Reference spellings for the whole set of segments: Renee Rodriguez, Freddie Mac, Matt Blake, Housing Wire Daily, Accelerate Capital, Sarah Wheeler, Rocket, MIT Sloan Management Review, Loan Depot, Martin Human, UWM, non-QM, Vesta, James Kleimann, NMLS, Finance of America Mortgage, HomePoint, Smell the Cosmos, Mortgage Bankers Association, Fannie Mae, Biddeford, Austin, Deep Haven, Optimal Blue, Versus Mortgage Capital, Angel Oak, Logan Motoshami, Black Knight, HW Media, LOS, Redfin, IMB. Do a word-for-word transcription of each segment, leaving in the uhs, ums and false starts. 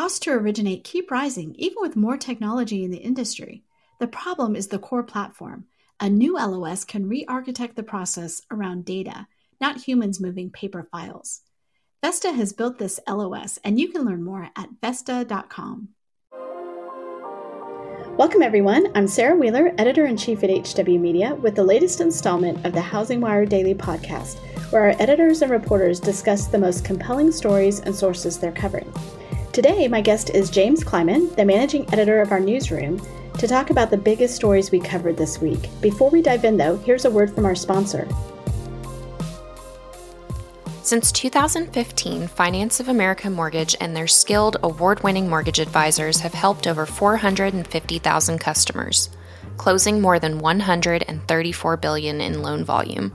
Costs to originate keep rising, even with more technology in the industry. The problem is the core platform. A new L O S can re-architect the process around data, not humans moving paper files. Vesta has built this L O S, and you can learn more at Vesta dot com. Welcome, everyone. I'm Sarah Wheeler, Editor-in-Chief at H W Media, with the latest installment of the Housing Wire Daily podcast, where our editors and reporters discuss the most compelling stories and sources they're covering. Today, my guest is James Kleimann, the managing editor of our newsroom, to talk about the biggest stories we covered this week. Before we dive in, though, here's a word from our sponsor. Since two thousand fifteen, Finance of America Mortgage and their skilled, award-winning mortgage advisors have helped over four hundred fifty thousand customers, closing more than one hundred thirty-four billion dollars in loan volume.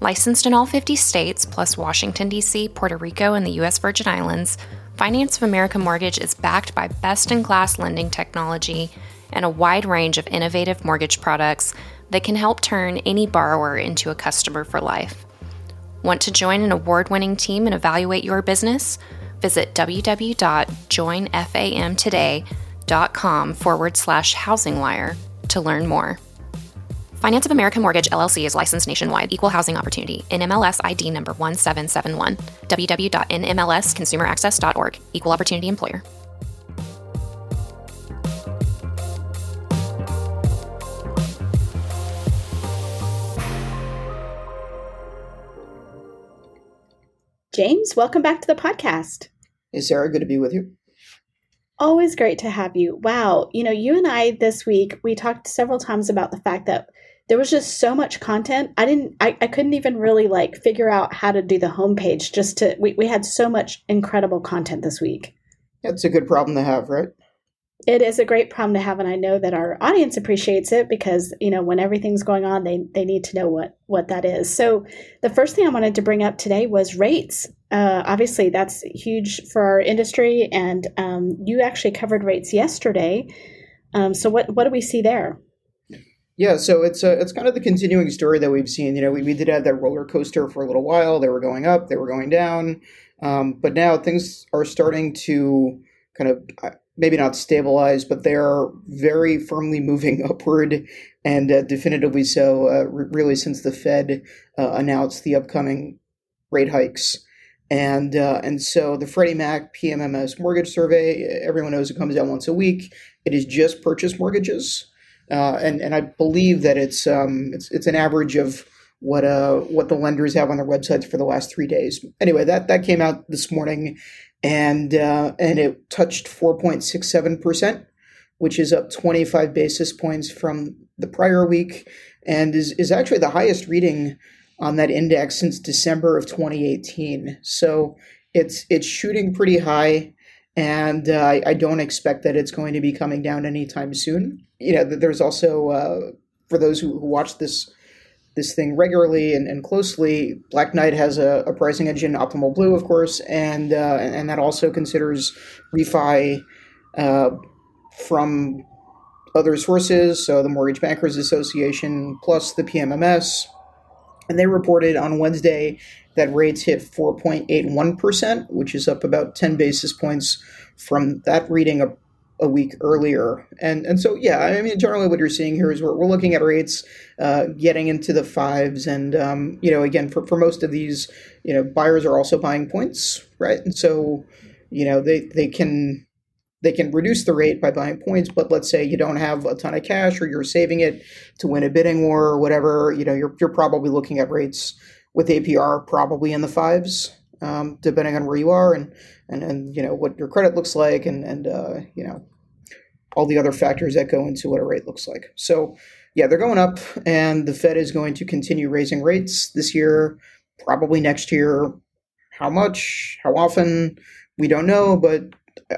Licensed in all fifty states, plus Washington, D C, Puerto Rico, and the U S Virgin Islands, Finance of America Mortgage is backed by best-in-class lending technology and a wide range of innovative mortgage products that can help turn any borrower into a customer for life. Want to join an award-winning team and evaluate your business? Visit www.joinfamtoday.com forward slash housingwire to learn more. Finance of America Mortgage, L L C is licensed nationwide. Equal housing opportunity. N M L S I D number one seven seven one. w w w dot n m l s consumer access dot org. Equal opportunity employer. James, welcome back to the podcast. Hey, Sarah, good to be with you. Always great to have you. Wow. You know, you and I this week, we talked several times about the fact that there was just so much content. I didn't, I, I couldn't even really like figure out how to do the homepage just to, we, we had so much incredible content this week. That's a good problem to have, right? It is a great problem to have. And I know that our audience appreciates it because, you know, when everything's going on, they, they need to know what, what that is. So the first thing I wanted to bring up today was rates. Uh, obviously, that's huge for our industry. And um, you actually covered rates yesterday. Um, so what, what do we see there? Yeah, so it's a, it's kind of the continuing story that we've seen. You know, we, we did have that roller coaster for a little while. They were going up, they were going down. Um, but now things are starting to kind of, maybe not stabilize, but they are very firmly moving upward and uh, definitively so, uh, re- really since the Fed uh, announced the upcoming rate hikes. And uh, and so the Freddie Mac P M M S mortgage survey, everyone knows it comes out once a week. It is just purchase mortgages. Uh, and, and I believe that it's um it's it's an average of what uh what the lenders have on their websites for the last three days. Anyway, that, that came out this morning, and uh, and it touched four point six seven percent, which is up twenty-five basis points from the prior week, and is, is actually the highest reading on that index since December of twenty eighteen. So it's it's shooting pretty high. And uh, I, I don't expect that it's going to be coming down anytime soon. You know, there's also, uh, for those who, who watch this this thing regularly and, and closely, Black Knight has a, a pricing engine, Optimal Blue, of course, and uh, and that also considers refi uh, from other sources, so the Mortgage Bankers Association plus the P M M S. And they reported on Wednesday that rates hit four point eight one percent, which is up about ten basis points from that reading a, a week earlier. And and so, yeah, I mean, generally what you're seeing here is we're, we're looking at rates uh, getting into the fives. And, um, you know, again, for, for most of these, you know, buyers are also buying points, right? And so, you know, they, they can... They can reduce the rate by buying points, but let's say you don't have a ton of cash or you're saving it to win a bidding war or whatever, you know, you're you're probably looking at rates with A P R probably in the fives, um, depending on where you are and, and, and, you know, what your credit looks like and, and uh, you know, all the other factors that go into what a rate looks like. So, yeah, they're going up, and the Fed is going to continue raising rates this year, probably next year. How much, how often, we don't know, but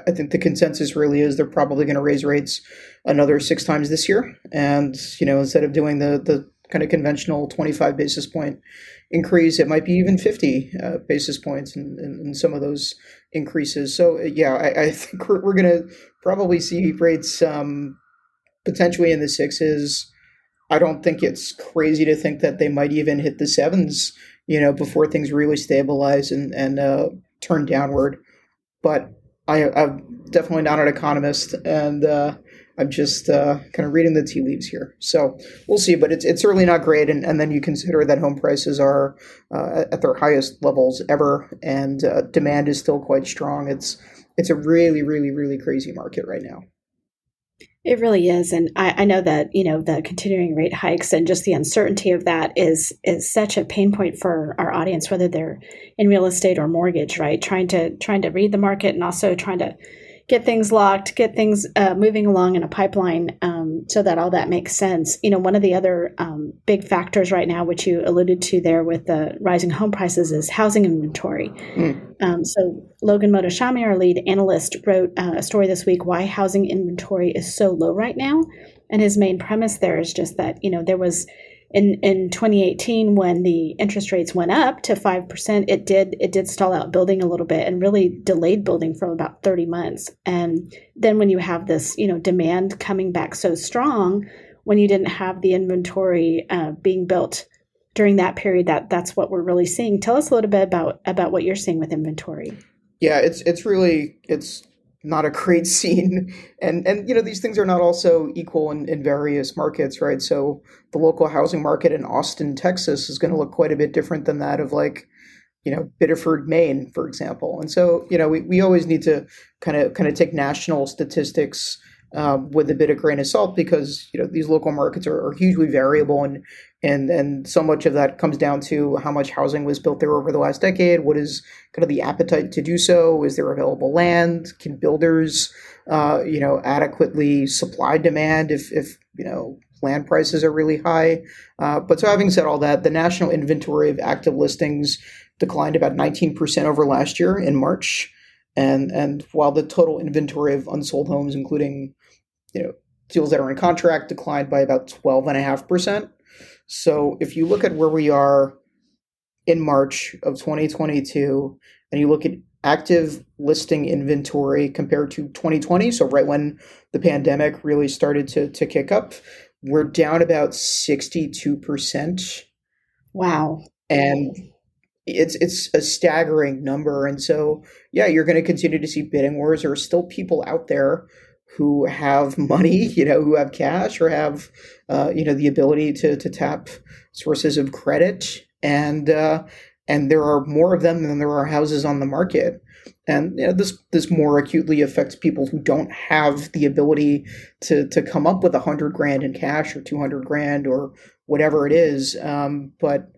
I think the consensus really is they're probably going to raise rates another six times this year. And, you know, instead of doing the, the kind of conventional twenty-five basis point increase, it might be even fifty uh, basis points in, in, in some of those increases. So, yeah, I, I think we're, we're going to probably see rates um, potentially in the sixes. I don't think it's crazy to think that they might even hit the sevens, you know, before things really stabilize and, and uh, turn downward. But I, I definitely not an economist, and uh, I'm just uh, kind of reading the tea leaves here. So we'll see, but it's it's certainly not great. And, and then you consider that home prices are uh, at their highest levels ever, and uh, demand is still quite strong. It's it's a really, really, really crazy market right now. It really is. And I, I know that, you know, the continuing rate hikes and just the uncertainty of that is is such a pain point for our audience, whether they're in real estate or mortgage, right? Trying to trying to read the market and also trying to get things locked, get things uh, moving along in a pipeline um, so that all that makes sense. You know, one of the other um, big factors right now, which you alluded to there with the rising home prices, is housing inventory. Mm. Um, so Logan Motoshami, our lead analyst, wrote uh, a story this week, Why Housing Inventory is So Low Right Now. And his main premise there is just that, you know, there was in, in twenty eighteen, when the interest rates went up to five percent, it did it did stall out building a little bit and really delayed building for about thirty months. And then when you have this, you know, demand coming back so strong, when you didn't have the inventory uh, being built during that period, that that's what we're really seeing. Tell us a little bit about about what you're seeing with inventory. Yeah, it's it's really it's. not a great scene. And, and, you know, these things are not also equal in, in various markets, right? So the local housing market in Austin, Texas is going to look quite a bit different than that of, like, you know, Biddeford, Maine, for example. And so, you know, we, we always need to kind of kind of take national statistics um, with a bit of grain of salt, because, you know, these local markets are, are hugely variable, and And and so much of that comes down to how much housing was built there over the last decade. What is kind of the appetite to do so? Is there available land? Can builders, uh, you know, adequately supply demand if, if you know, land prices are really high? Uh, but so having said all that, the national inventory of active listings declined about nineteen percent over last year in March. And, and while the total inventory of unsold homes, including, you know, deals that are in contract, declined by about twelve point five percent. So if you look at where we are in March of twenty twenty-two, and you look at active listing inventory compared to twenty twenty, so right when the pandemic really started to, to kick up, we're down about sixty-two percent. Wow. And it's it's a staggering number. And so, yeah, you're going to continue to see bidding wars. There are still people out there who have money, you know, who have cash or have, uh, you know, the ability to to tap sources of credit. And uh, and there are more of them than there are houses on the market. And, you know, this this more acutely affects people who don't have the ability to to come up with a hundred grand in cash or two hundred grand or whatever it is. Um, but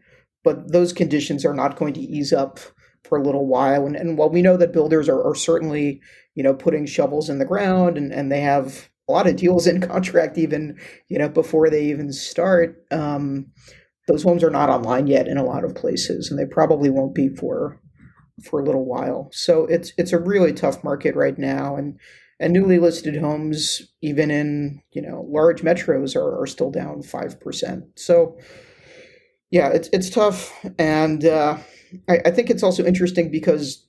but those conditions are not going to ease up for a little while. And, and while we know that builders are, are certainly, you know, putting shovels in the ground, and, and they have a lot of deals in contract even, you know, before they even start, um, those homes are not online yet in a lot of places, and they probably won't be for for a little while. So it's it's a really tough market right now. And and newly listed homes, even in, you know, large metros, are, are still down five percent. So yeah, it's it's tough. And uh, I, I think it's also interesting because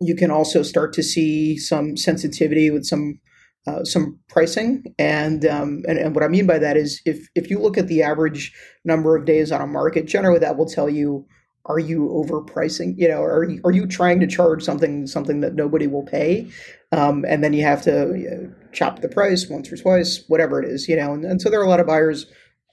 you can also start to see some sensitivity with some uh, some pricing. And, um, and and what I mean by that is if if you look at the average number of days on a market, generally that will tell you, are you overpricing? You know, are you, are you trying to charge something something that nobody will pay? Um, and then you have to, you know, chop the price once or twice, whatever it is, you know. And, and so there are a lot of buyers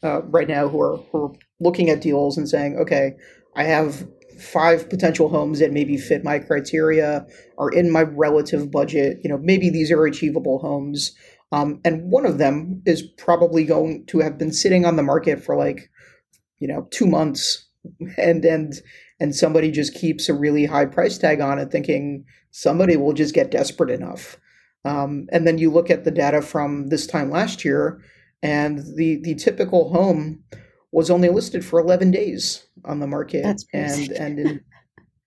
uh, right now who are, who are looking at deals and saying, okay, I have five potential homes that maybe fit my criteria, are in my relative budget, you know, maybe these are achievable homes. Um, and one of them is probably going to have been sitting on the market for, like, you know, two months and, and, and somebody just keeps a really high price tag on it thinking somebody will just get desperate enough. Um, and then you look at the data from this time last year, and the, the typical home was only listed for eleven days on the market. That's and and in,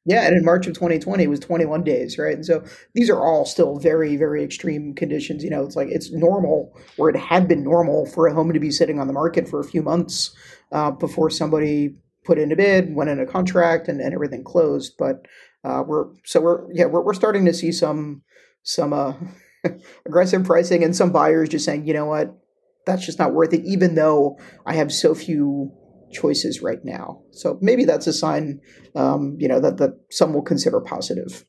yeah, and in March of twenty twenty it was twenty-one days, right? And so these are all still very, very extreme conditions. You know, it's like it's normal, or it had been normal, for a home to be sitting on the market for a few months uh, before somebody put in a bid, went in a contract, and, and everything closed. But uh, we're so we're yeah we're we're starting to see some some uh, aggressive pricing, and some buyers just saying, you know what, that's just not worth it, even though I have so few choices right now. So maybe that's a sign, um, you know, that, that some will consider positive.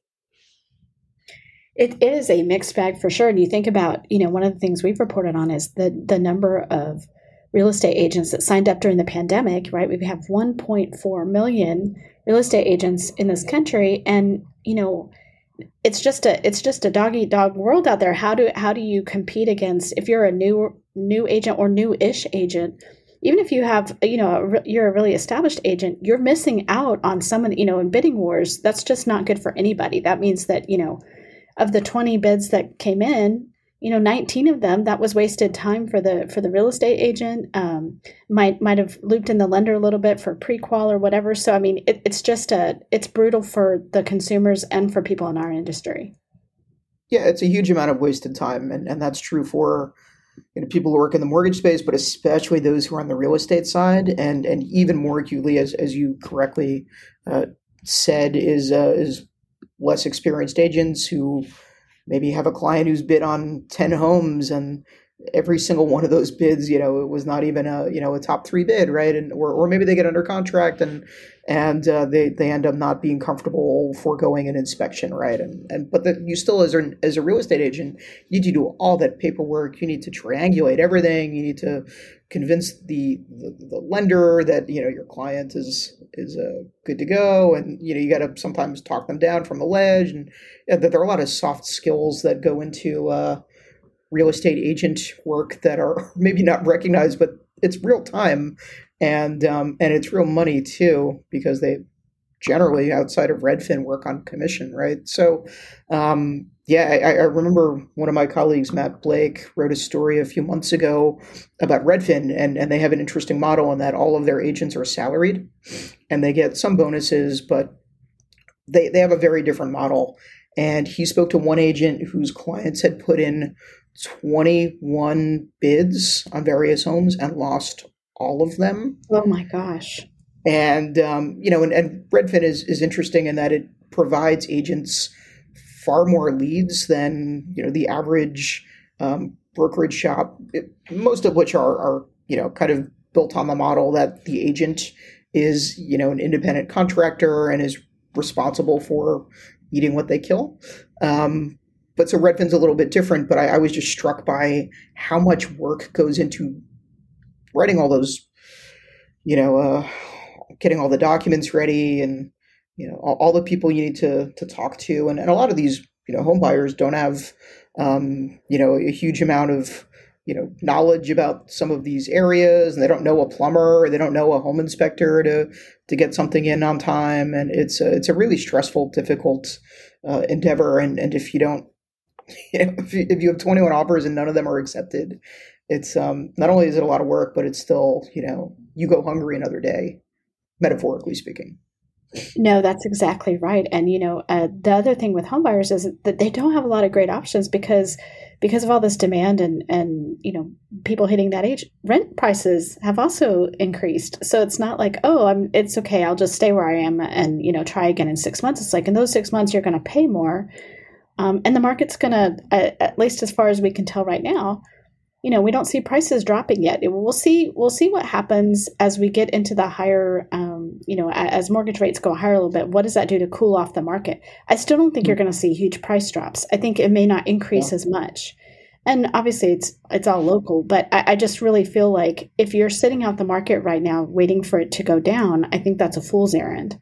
It is a mixed bag for sure. And you think about, you know, one of the things we've reported on is the the number of real estate agents that signed up during the pandemic, right? We have one point four million real estate agents in this country. And, you know, it's just a, it's just a dog eat dog world out there. How do, how do you compete against, if you're a new, new agent or new-ish agent, even if you have, you know, a, you're a really established agent, you're missing out on some of the, you know, in bidding wars, that's just not good for anybody. That means that, you know, of the twenty bids that came in, you know, nineteen of them, that was wasted time for the for the real estate agent. Um, might might have looped in the lender a little bit for pre-qual or whatever. So, I mean, it, it's just a it's brutal for the consumers and for people in our industry. Yeah, it's a huge amount of wasted time, and, and that's true for, you know, people who work in the mortgage space, but especially those who are on the real estate side, and and even more acutely, as as you correctly uh, said, is uh, is less experienced agents who maybe have a client who's bid on ten homes, and every single one of those bids, you know, it was not even a, you know, a top three bid, right? And or, or maybe they get under contract and and uh, they they end up not being comfortable foregoing an inspection, right? And and but the, you still as a as a real estate agent, you need to do all that paperwork. You need to triangulate everything. You need to convince the the, the lender that, you know, your client is is uh, good to go, and, you know, you got to sometimes talk them down from the ledge, and that yeah, there are a lot of soft skills that go into uh, real estate agent work that are maybe not recognized, but it's real time, and um, and it's real money too, because they generally, outside of Redfin, work on commission, right? So um, yeah, I, I remember one of my colleagues, Matt Blake, wrote a story a few months ago about Redfin, and, and they have an interesting model in that all of their agents are salaried and they get some bonuses, but they, they have a very different model. And he spoke to one agent whose clients had put in twenty-one bids on various homes and lost all of them. Oh my gosh. And, um, you know, and, and Redfin is, is interesting in that it provides agents far more leads than, you know, the average um, brokerage shop, it, most of which are, are, you know, kind of built on the model that the agent is, you know, an independent contractor and is responsible for eating what they kill. Um, but so Redfin's a little bit different, but I, I was just struck by how much work goes into writing all those, you know, uh, getting all the documents ready, and, you know, all, all the people you need to to talk to. And, and a lot of these, you know, home buyers don't have, um, you know, a huge amount of, you know, knowledge about some of these areas, and they don't know a plumber, or they don't know a home inspector to to get something in on time. And it's a, it's a really stressful, difficult uh, endeavor. And, and if you don't, you know, if you, if you have twenty-one offers and none of them are accepted, it's um, not only is it a lot of work, but it's still, you know, you go hungry another day, metaphorically speaking. No, that's exactly right. And, you know, uh, the other thing with homebuyers is that they don't have a lot of great options because because of all this demand and, and, you know, people hitting that age, rent prices have also increased. So it's not like, oh, I'm, it's okay, I'll just stay where I am and, you know, try again in six months. It's like in those six months, you're going to pay more. Um, and the market's going to, uh, at least as far as we can tell right now, you know, we don't see prices dropping yet. We'll see. We'll see what happens as we get into the higher, um, you know, as mortgage rates go higher a little bit. What does that do to cool off the market? I still don't think mm-hmm. you're going to see huge price drops. I think it may not increase yeah. as much. And obviously, it's it's all local. But I, I just really feel like if you're sitting out the market right now, waiting for it to go down, I think that's a fool's errand.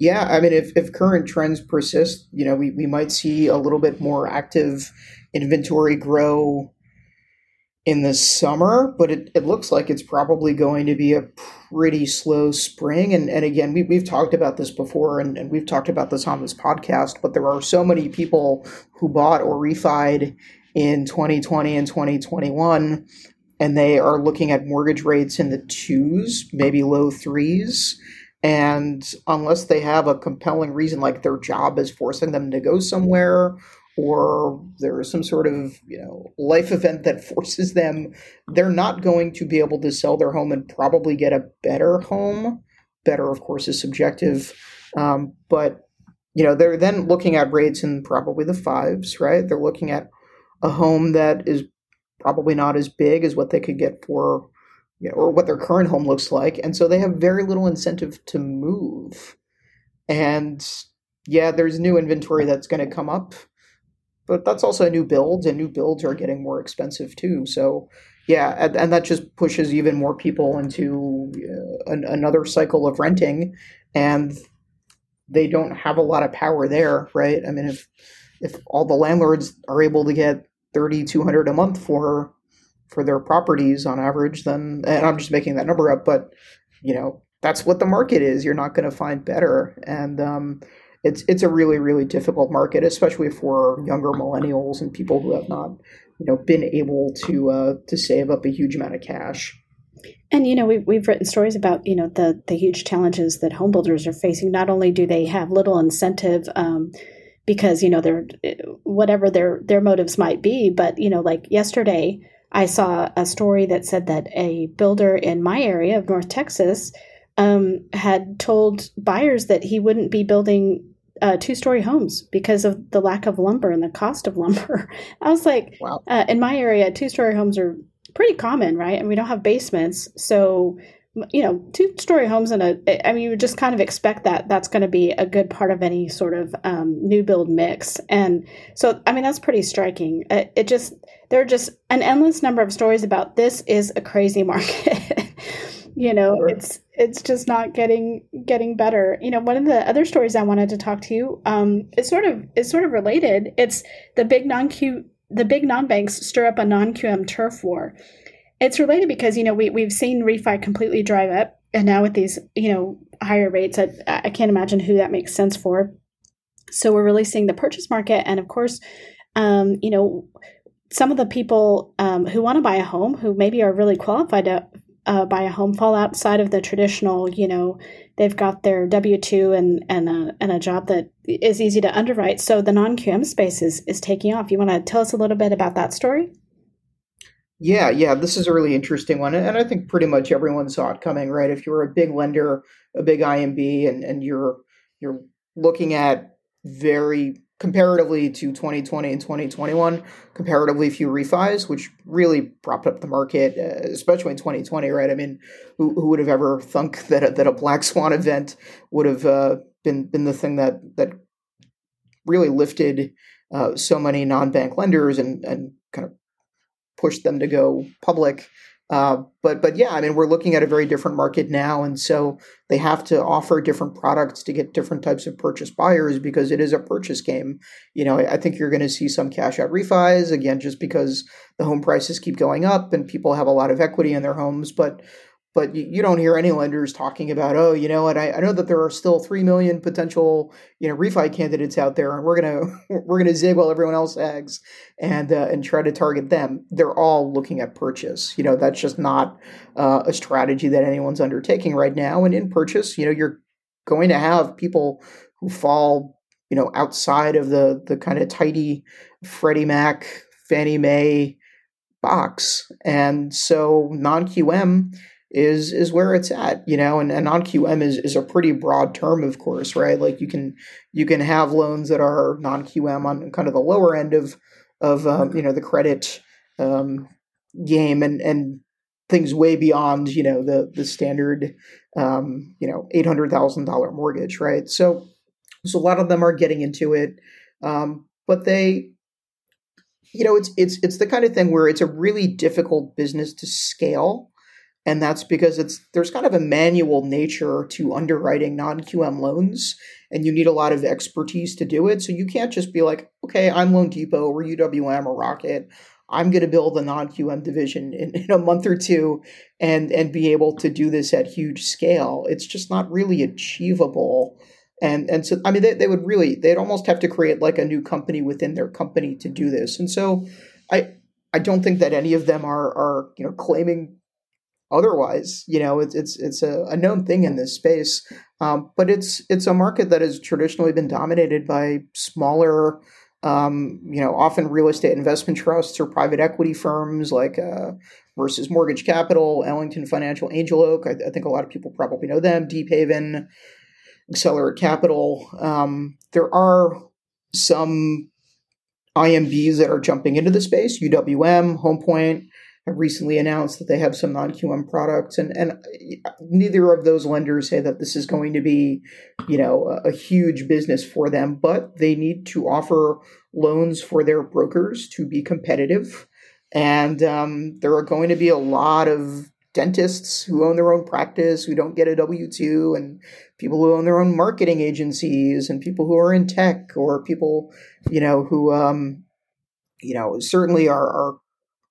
Yeah, I mean, if, if current trends persist, you know, we, we might see a little bit more active inventory grow in the summer, but it, it looks like it's probably going to be a pretty slow spring. And, and again, we, we've talked about this before, and, and we've talked about this on this podcast, but there are so many people who bought or refied in twenty twenty and twenty twenty-one, and they are looking at mortgage rates in the twos, maybe low threes. And unless they have a compelling reason, like their job is forcing them to go somewhere, or there is some sort of, you know, life event that forces them, they're not going to be able to sell their home and probably get a better home. Better, of course, is subjective. Um, but, you know, they're then looking at rates in probably the fives, right? They're looking at a home that is probably not as big as what they could get for, you know, or what their current home looks like. And so they have very little incentive to move. And, yeah, there's new inventory that's going to come up. but that's also a new build, and new builds are getting more expensive too. So yeah, and, and that just pushes even more people into uh, an, another cycle of renting, and they don't have a lot of power there, right? I mean, if if all the landlords are able to get thirty-two hundred dollars a month for for their properties on average, then, and I'm just making that number up, but you know, that's what the market is. You're not going to find better, and um, it's it's a really really difficult market, especially for younger millennials and people who have not, you know, been able to uh, to save up a huge amount of cash. And you know, we've we've written stories about you know the the huge challenges that home builders are facing. Not only do they have little incentive, um, because you know they're whatever their their motives might be, but you know, like yesterday, I saw a story that said that a builder in my area of North Texas Um, had told buyers that he wouldn't be building uh, two-story homes because of the lack of lumber and the cost of lumber. I was like, wow. uh, in my area, two-story homes are pretty common, right? And we don't have basements. So, you know, two-story homes and a, I mean, you would just kind of expect that that's going to be a good part of any sort of um, new build mix. And so, I mean, that's pretty striking. It, it just, there are just an endless number of stories about this is a crazy market. You know, sure. it's it's just not getting getting better. You know, one of the other stories I wanted to talk to you, um, it's sort of it's sort of related. It's the big non-Q, the big non-banks stir up a non-Q M turf war. It's related because you know we we've seen refi completely drive up, and now with these you know higher rates, I I can't imagine who that makes sense for. So we're really seeing the purchase market, and of course, um, you know, some of the people um, who want to buy a home who maybe are really qualified to Uh, buy a home fall outside of the traditional, you know, they've got their W two and and a, and a job that is easy to underwrite. So the non-Q M space is, is taking off. You want to tell us a little bit about that story? Yeah, yeah, this is a really interesting one. And I think pretty much everyone saw it coming, right? If you're a big lender, a big I M B, and, and you're you're looking at very comparatively to twenty twenty and twenty twenty-one, comparatively few refis, which really propped up the market, especially in twenty twenty, right? I mean, who, who would have ever thunk that a, that a black swan event would have uh, been been the thing that that really lifted uh, so many non-bank lenders and and kind of pushed them to go public. Uh, but but yeah, I mean, we're looking at a very different market now, and so they have to offer different products to get different types of purchase buyers because it is a purchase game. You know, I think you're going to see some cash out refis again, just because the home prices keep going up and people have a lot of equity in their homes. But but you don't hear any lenders talking about, oh, you know what? I, I know that there are still three million potential you know refi candidates out there, and we're gonna we're gonna zig while everyone else zags and uh, and try to target them. They're all looking at purchase. You know, that's just not uh, a strategy that anyone's undertaking right now. And in purchase, you know, you're going to have people who fall you know outside of the the kind of tidy Freddie Mac, Fannie Mae box, and so non-Q M is is where it's at, you know, and, and non-Q M is, is a pretty broad term, of course, right? Like you can you can have loans that are non-Q M on kind of the lower end of of um, you know the credit um, game and and things way beyond you know the the standard um, you know eight hundred thousand dollars mortgage, right? So so a lot of them are getting into it, um, but they you know it's it's it's the kind of thing where it's a really difficult business to scale. And that's because it's there's kind of a manual nature to underwriting non-Q M loans, and you need a lot of expertise to do it. So you can't just be like, okay, I'm Loan Depot or U W M or Rocket. I'm going to build a non-Q M division in, in a month or two and, and be able to do this at huge scale. It's just not really achievable. And and so, I mean, they, they would really, they'd almost have to create like a new company within their company to do this. And so I I don't think that any of them are are you know claiming otherwise, you know, it's it's it's a, a known thing in this space, um, but it's it's a market that has traditionally been dominated by smaller, um, you know, often real estate investment trusts or private equity firms like uh, Versus Mortgage Capital, Ellington Financial, Angel Oak. I, I think a lot of people probably know them. Deep Haven, Accelerate Capital. Um, there are some I M Bs that are jumping into the space. U W M, HomePoint. have recently announced that they have some non-Q M products. And, and neither of those lenders say that this is going to be, you know, a, a huge business for them, but they need to offer loans for their brokers to be competitive. And um, there are going to be a lot of dentists who own their own practice, who don't get a W two, and people who own their own marketing agencies, and people who are in tech, or people, you know, who, um, you know, certainly are, are,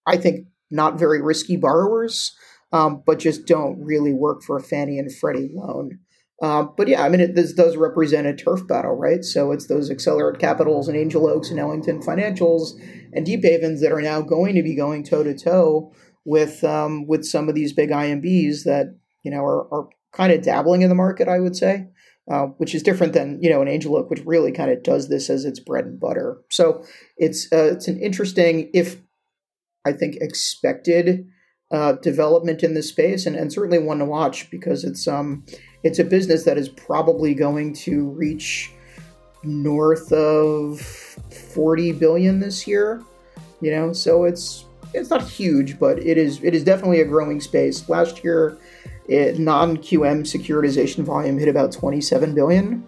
I think, not very risky borrowers, um, but just don't really work for a Fannie and Freddie loan. Uh, but yeah, I mean, it, this does represent a turf battle, right? So it's those Accelerate Capitals and Angel Oaks and Ellington Financials and Deep Havens that are now going to be going toe to toe with um, with some of these big I M Bs that, you know, are, are kind of dabbling in the market, I would say, uh, which is different than, you know, an Angel Oak, which really kind of does this as its bread and butter. So it's uh, it's an interesting, if I think expected, Uh, development in this space, and, and certainly one to watch, because it's um it's a business that is probably going to reach north of forty billion this year, you know. So it's it's not huge, but it is it is definitely a growing space. Last year, it, non-Q M securitization volume hit about twenty-seven billion,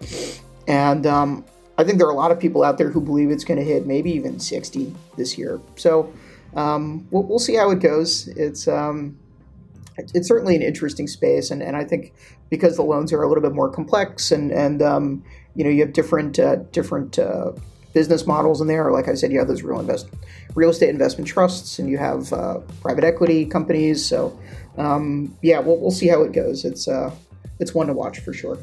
and um, I think there are a lot of people out there who believe it's going to hit maybe even sixty this year. So. Um, we'll, we'll see how it goes. It's um, it's certainly an interesting space, and, and I think because the loans are a little bit more complex, and and um, you know, you have different uh, different uh, business models in there. Like I said, you have those real invest real estate investment trusts, and you have uh, private equity companies. So um, yeah, we'll we'll see how it goes. It's uh, it's one to watch for sure.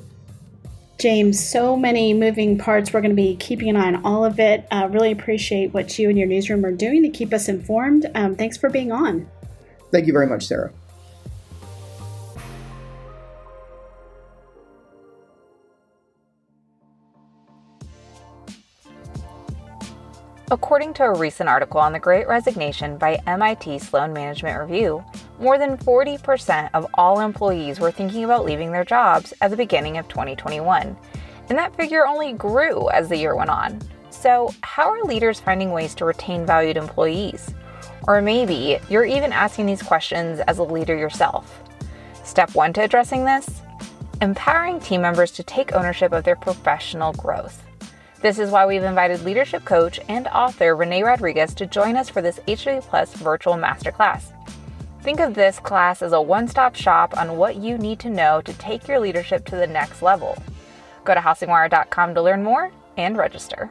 James, so many moving parts. We're going to be keeping an eye on all of it. Uh, really appreciate what you and your newsroom are doing to keep us informed. Um, thanks for being on. Thank you very much, Sarah. According to a recent article on the Great Resignation by M I T Sloan Management Review, more than forty percent of all employees were thinking about leaving their jobs at the beginning of twenty twenty-one, and that figure only grew as the year went on. So how are leaders finding ways to retain valued employees? Or maybe you're even asking these questions as a leader yourself. Step one to addressing this? Empowering team members to take ownership of their professional growth. This is why we've invited leadership coach and author Renee Rodriguez to join us for this H W Plus virtual masterclass. Think of this class as a one-stop shop on what you need to know to take your leadership to the next level. Go to housing wire dot com to learn more and register.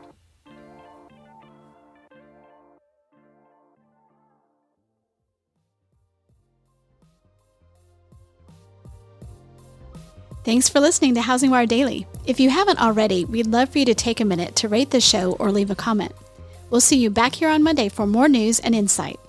Thanks for listening to Housing Wire Daily. If you haven't already, we'd love for you to take a minute to rate the show or leave a comment. We'll see you back here on Monday for more news and insight.